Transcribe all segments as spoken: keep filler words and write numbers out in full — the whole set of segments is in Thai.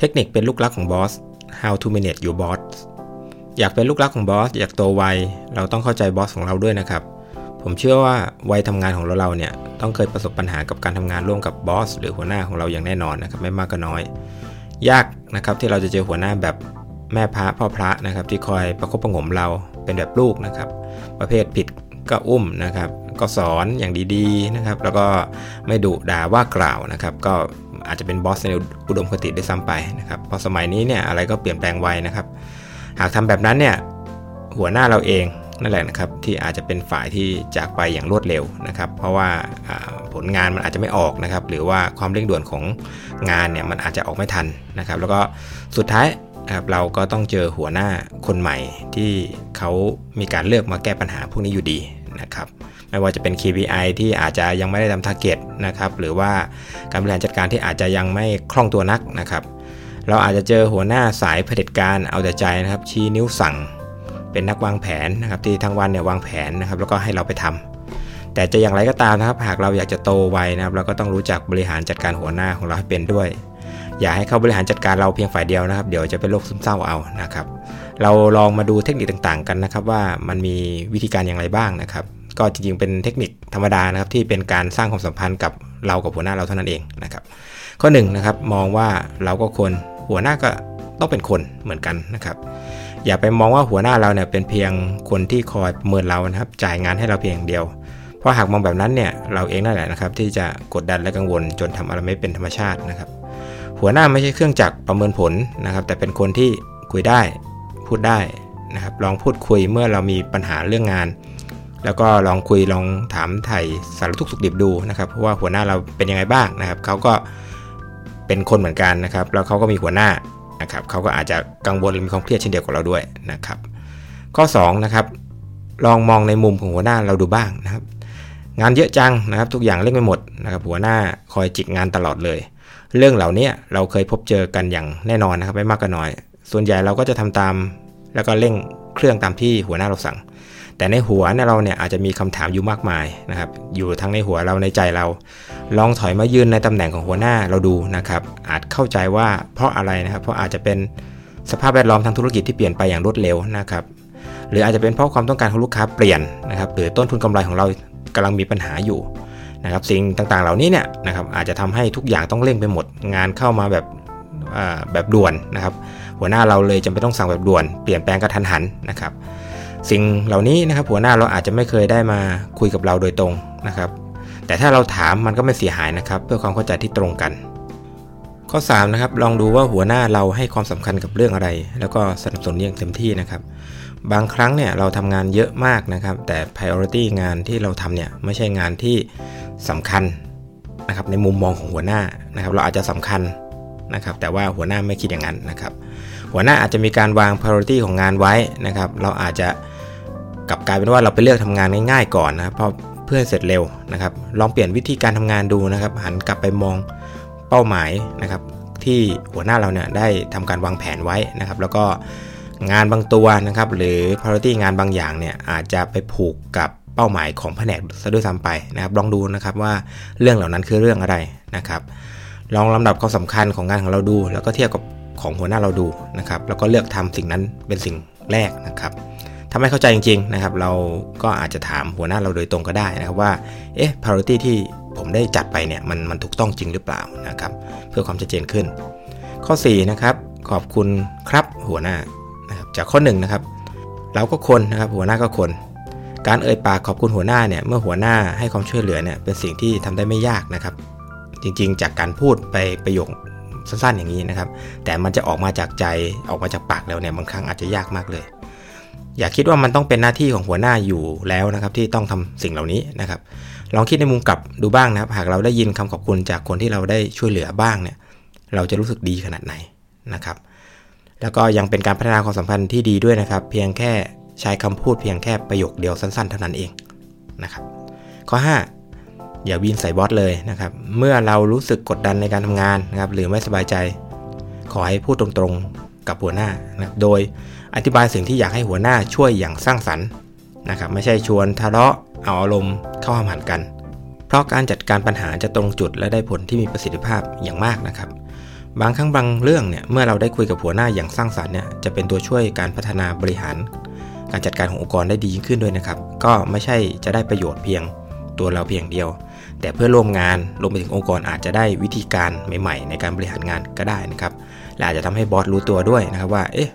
เทคนิคเป็นลูกรักของบอส How to manage your boss อยากเป็นลูกรักของบอสอยากโตไวเราต้องเข้าใจบอสของเราด้วยนะครับผมเชื่อว่าวัยทำงานของเราเราเนี่ยต้องเคยประสบปัญหากับการทำงานร่วมกับบอสหรือหัวหน้าของเราอย่างแน่นอนนะครับไม่มากก็น้อยยากนะครับที่เราจะเจอหัวหน้าแบบแม่พระพ่อพระนะครับที่คอยประคบประหงมเราเป็นแบบลูกนะครับประเภทผิดก็อุ้มนะครับก็สอนอย่างดีๆนะครับแล้วก็ไม่ดุด่าว่ากล่าวนะครับก็อาจจะเป็นบอสในอุดมคติได้ซ้ำไปนะครับพอสมัยนี้เนี่ยอะไรก็เปลี่ยนแปลงไวนะครับหากทำแบบนั้นเนี่ยหัวหน้าเราเองนั่นแหละนะครับที่อาจจะเป็นฝ่ายที่จากไปอย่างรวดเร็วนะครับเพราะว่าผลงานมันอาจจะไม่ออกนะครับหรือว่าความเร่งด่วนของงานเนี่ยมันอาจจะออกไม่ทันนะครับแล้วก็สุดท้ายนะครับเราก็ต้องเจอหัวหน้าคนใหม่ที่เขามีการเลือกมาแก้ปัญหาพวกนี้อยู่ดีนะครับไม่ว่าจะเป็น เค พี ไอ ที่อาจจะยังไม่ได้ตามทาร์เก็ตนะครับหรือว่าการบริหารจัดการที่อาจจะยังไม่คล่องตัวนักนะครับเราอาจจะเจอหัวหน้าสายเผด็จการเอาแต่ใจนะครับชี้นิ้วสั่งเป็นนักวางแผนนะครับที่ทั้งวันเนี่ยวางแผนนะครับแล้วก็ให้เราไปทำแต่จะอย่างไรก็ตามนะครับหากเราอยากจะโตไวนะครับเราก็ต้องรู้จักบริหารจัดการหัวหน้าของเราให้เป็นด้วยอย่าให้เขาบริหารจัดการเราเพียงฝ่ายเดียวนะครับเดี๋ยวจะเป็นโรคซึมเศร้าเอานะครับเราลองมาดูเทคนิคต่างๆกันนะครับว่ามันมีวิธีการอย่างไรบ้างนะครับก็จริงๆเป็นเทคนิคธรรมดานะครับที่เป็นการสร้างความสัมพันธ์กับเรากับหัวหน้าเราเท่านั้นเองนะครับข้อหนึ่งนะครับมองว่าเราก็คนหัวหน้าก็ต้องเป็นคนเหมือนกันนะครับอย่าไปมองว่าหัวหน้าเราเนี่ยเป็นเพียงคนที่คอยประเมินเรานะครับจ่ายงานให้เราเพียงอย่างเดียวเพราะหากมองแบบนั้นเนี่ยเราเองนั่นแหละนะครับที่จะกดดันและกังวลจนทำอะไรไม่เป็นธรรมชาตินะครับหัวหน้าไม่ใช่เครื่องจักรประเมินผลนะครับแต่เป็นคนที่คุยได้พูดได้นะครับลองพูดคุยเมื่อเรามีปัญหาเรื่องงานแล้วก็ลองคุยลองถามไถ่สารทุกข์สุขดิบดูนะครับเพราะว่าหัวหน้าเราเป็นยังไงบ้างนะครับเขาก็เป็นคนเหมือนกันนะครับแล้วเขาก็มีหัวหน้านะครับเขาก็อาจจะกังวลหรือมีความเครียดเช่นเดียวกับเราด้วยนะครับข้อสองนะครับลองมองในมุมของหัวหน้าเราดูบ้างนะครับงานเยอะจังนะครับทุกอย่างเร่งไปหมดนะครับหัวหน้าคอยจิกงานตลอดเลยเรื่องเหล่านี้เราเคยพบเจอกันอย่างแน่นอนนะครับไม่มากก็น้อยส่วนใหญ่เราก็จะทำตามแล้วก็เร่งเครื่องตามที่หัวหน้าเราสั่งแต่ในหัวเราเนี่ยอาจจะมีคำถามอยู่มากมายนะครับอยู่ทั้งในหัวเราในใจเราลองถอยมายืนในตำแหน่งของหัวหน้าเราดูนะครับอาจเข้าใจว่าเพราะอะไรนะครับเพราะอาจจะเป็นสภาพแวดล้อมทางธุรกิจที่เปลี่ยนไปอย่างรวดเร็วนะครับหรืออาจจะเป็นเพราะความต้องการของลูกค้าเปลี่ยนนะครับหรือต้นทุนกำไรของเรากำลังมีปัญหาอยู่นะครับสิ่งต่างๆเหล่านี้เนี่ยนะครับอาจจะทำให้ทุกอย่างต้องเร่งไปหมดงานเข้ามาแบบแบบด่วนนะครับหัวหน้าเราเลยจำเป็นต้องสั่งแบบด่วนเปลี่ยนแปลงกระทันหันนะครับสิ่งเหล่านี้นะครับหัวหน้าเราอาจจะไม่เคยได้มาคุยกับเราโดยตรงนะครับแต่ถ้าเราถามมันก็ไม่เสียหายนะครับเพื่อความเข้าใจที่ตรงกันข้อสามนะครับลองดูว่าหัวหน้าเราให้ความสำคัญกับเรื่องอะไรแล้วก็สนับสนุนอย่างเต็มที่นะครับบางครั้งเนี่ยเราทำงานเยอะมากนะครับแต่ priority งานที่เราทำเนี่ยไม่ใช่งานที่สำคัญนะครับในมุมมองของหัวหน้านะครับเราอาจจะสำคัญนะครับแต่ว่าหัวหน้าไม่คิดอย่างนั้นนะครับหัวหน้าอาจจะมีการวาง priority ของงานไว้นะครับเราอาจจะกลับกลายเป็นว่าเราไปเลือกทำงานง่ายๆก่อนนะครับเพราะเพื่อเสร็จเร็วนะครับลองเปลี่ยนวิธีการทำงานดูนะครับหันกลับไปมองเป้าหมายนะครับที่หัวหน้าเราเนี่ยได้ทำการวางแผนไว้นะครับแล้วก็งานบางตัวนะครับหรือ priority งานบางอย่างเนี่ยอาจจะไปผูกกับเป้าหมายของแผนกซะด้วยซ้ำไปนะครับลองดูนะครับว่าเรื่องเหล่านั้นคือเรื่องอะไรนะครับลองลำดับความสำคัญของงานของเราดูแล้วก็เทียบกับของหัวหน้าเราดูนะครับแล้วก็เลือกทำสิ่งนั้นเป็นสิ่งแรกนะครับถ้าไม่เข้าใจจริงๆนะครับเราก็อาจจะถามหัวหน้าเราโดยตรงก็ได้นะครับว่าเอ๊ะ priority ที่ผมได้จัดไปเนี่ยมันมันถูกต้องจริงหรือเปล่านะครับเพื่อความชัดเจนขึ้นข้อสี่นะครับขอบคุณครับหัวหน้านะครับจากข้อหนึ่ง น, นะครับเราก็คนนะครับหัวหน้าก็คนการเอ่ยปากขอบคุณหัวหน้าเนี่ยเมื่อหัวหน้าให้ความช่วยเหลือเนี่ยเป็นสิ่งที่ทำได้ไม่ยากนะครับจริงๆจากการพูดไปประโยคสั้นๆอย่างนี้นะครับแต่มันจะออกมาจากใจออกมาจากปากเราเนี่ยบางครั้งอาจจะยากมากเลยอย่าคิดว่ามันต้องเป็นหน้าที่ของหัวหน้าอยู่แล้วนะครับที่ต้องทำสิ่งเหล่านี้นะครับลองคิดในมุมกลับดูบ้างนะครับหากเราได้ยินคำขอบคุณจากคนที่เราได้ช่วยเหลือบ้างเนี่ยเราจะรู้สึกดีขนาดไหนนะครับแล้วก็ยังเป็นการพัฒนาความสัมพันธ์ที่ดีด้วยนะครับเพียงแค่ใช้คำพูดเพียงแค่ประโยคเดียวสั้นๆเท่านั้นเองนะครับข้อห้าอย่าวีนใส่บอสเลยนะครับเมื่อเรารู้สึกกดดันในการทำงานนะครับหรือไม่สบายใจขอให้พูดตรงๆกับหัวหน้านะครับโดยอธิบายสิ่งที่อยากให้หัวหน้าช่วยอย่างสร้างสรรค์นะครับไม่ใช่ชวนทะเลาะเอาอารมณ์เข้าหาหันกันเพราะการจัดการปัญหาจะตรงจุดและได้ผลที่มีประสิทธิภาพอย่างมากนะครับ บางครั้งบางเรื่องเนี่ยเมื่อเราได้คุยกับหัวหน้าอย่างสร้างสรรค์เนี่ยจะเป็นตัวช่วยการพัฒนาบริหารการจัดการขององค์กรได้ดียิ่งขึ้นด้วยนะครับก็ไม่ใช่จะได้ประโยชน์เพียงตัวเราเพียงเดียวแต่เพื่อนร่วมงานรวมไปถึงองค์กรอาจจะได้วิธีการใหม่ๆในการบริหารงานก็ได้นะครับและอาจจะทำให้บอสรู้ตัวด้วยนะครับว่าเอ๊ะ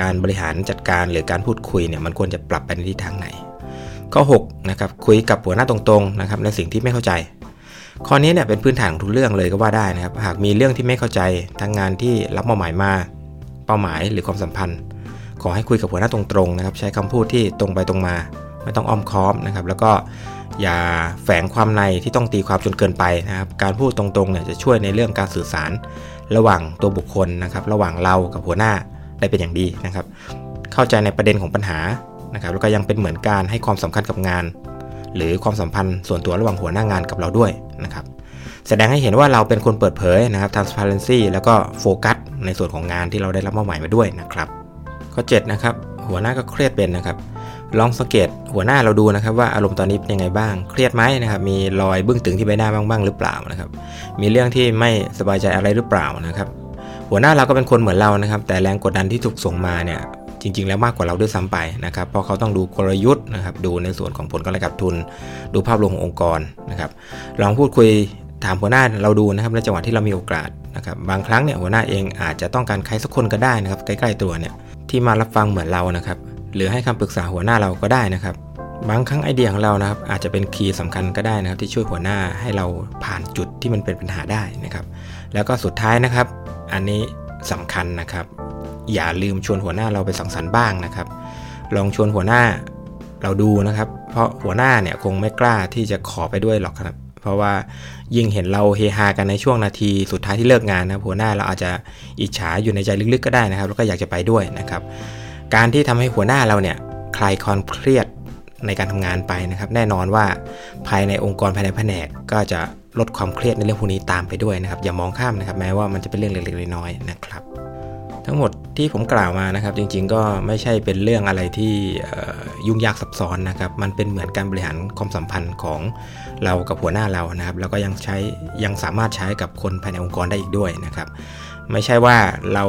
การบริหารจัดการหรือการพูดคุยเนี่ยมันควรจะปรับไปในทิศทางไหนข้อหกนะครับคุยกับหัวหน้าตรงๆนะครับในสิ่งที่ไม่เข้าใจข้อนี้เนี่ยเป็นพื้นฐานของทุกเรื่องเลยก็ว่าได้นะครับหากมีเรื่องที่ไม่เข้าใจทั้งงานที่รับมอบหมายมาเป้าหมายหรือความสัมพันธ์ขอให้คุยกับหัวหน้าตรงๆนะครับใช้คำพูดที่ตรงไปตรงมาไม่ต้องอ้อมค้อมนะครับแล้วก็อย่าแฝงความในที่ต้องตีความจนเกินไปนะครับการพูดตรงๆเนี่ยจะช่วยในเรื่องการสื่อสารระหว่างตัวบุคคลนะครับระหว่างเรากับหัวหน้าได้เป็นอย่างดีนะครับเข้าใจในประเด็นของปัญหานะครับแล้วก็ยังเป็นเหมือนการให้ความสำคัญกับงานหรือความสัมพันธ์ส่วนตัวระหว่างหัวหน้างานกับเราด้วยนะครับแสดงให้เห็นว่าเราเป็นคนเปิดเผยนะครับ transparency แล้วก็โฟกัสในส่วนของงานที่เราได้รับมอบหมายมาด้วยนะครับข้อเจ็ดนะครับหัวหน้าก็เครียดเป็นนะครับลองสังเกตหัวหน้าเราดูนะครับว่าอารมณ์ตอนนี้เป็นยังไงบ้างเครียดไหมนะครับมีรอยบึ้งตึงที่ใบหน้าบ้างหรือเปล่านะครับมีเรื่องที่ไม่สบายใจอะไรหรือเปล่านะครับหัวหน้าเราก็เป็นคนเหมือนเรานะครับแต่แรงกดดันที่ถูกส่งมาเนี่ยจริงๆแล้วมากกว่าเราด้วยซ้ำไปนะครับเพราะเขาต้องดูกลยุทธ์นะครับดูในส่วนของผลกำไรกับทุนดูภาพรวมขององค์กรนะครับลองพูดคุยถามหัวหน้าเราดูนะครับในจังหวะที่เรามีโอกาสนะครับบางครั้งเนี่ยหัวหน้าเองอาจจะต้องการใครสักคนก็ได้นะครับใกล้ๆตัวเนี่ยที่มารับฟังเหมือนเรานะครับหรือให้คำปรึกษาหัวหน้าเราก็ได้นะครับบางครั้งไอเดียของเรานะครับอาจจะเป็นคีย์สำคัญก็ได้นะครับที่ช่วยหัวหน้าให้เราผ่านจุดที่มันเป็นปัญหาได้นะครับแล้วก็สุดท้ายนะครับอันนี้สำคัญนะครับอย่าลืมชวนหัวหน้าเราไปสังสรรค์บ้างนะครับลองชวนหัวหน้าเราดูนะครับเพราะหัวหน้าเนี่ยคงไม่กล้าที่จะขอไปด้วยหรอกครับเพราะว่ายิ่งเห็นเราเฮฮากันในช่วงนาทีสุดท้ายที่เลิกงานนะครับหัวหน้าเราอาจจะอิจฉาอยู่ในใจลึกๆก็ได้นะครับแล้วก็อยากจะไปด้วยนะครับการที่ทำให้หัวหน้าเราเนี่ยคลายความเครียดในการทำงานไปนะครับแน่นอนว่าภายในองค์กรภายในแผนกก็จะลดความเครียดในเรื่องพวกนี้ตามไปด้วยนะครับอย่ามองข้ามนะครับแม้ว่ามันจะเป็นเรื่องเล็กๆน้อยๆนะครับทั้งหมดที่ผมกล่าวมานะครับจริงๆก็ไม่ใช่เป็นเรื่องอะไรที่ยุ่งยากซับซ้อนนะครับมันเป็นเหมือนการบริหารความสัมพันธ์ของเรากับหัวหน้าเรานะครับแล้วก็ยังใช้ยังสามารถใช้กับคนภายในองค์กรได้อีกด้วยนะครับไม่ใช่ว่าเรา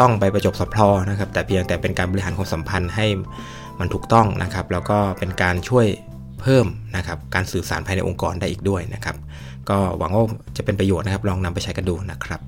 ต้องไปประจบสับเพลอนะครับแต่เพียงแต่เป็นการบริหารความสัมพันธ์ให้มันถูกต้องนะครับแล้วก็เป็นการช่วยเพิ่มนะครับการสื่อสารภายในองค์กรได้อีกด้วยนะครับก็หวังว่าจะเป็นประโยชน์นะครับลองนำไปใช้กันดูนะครับ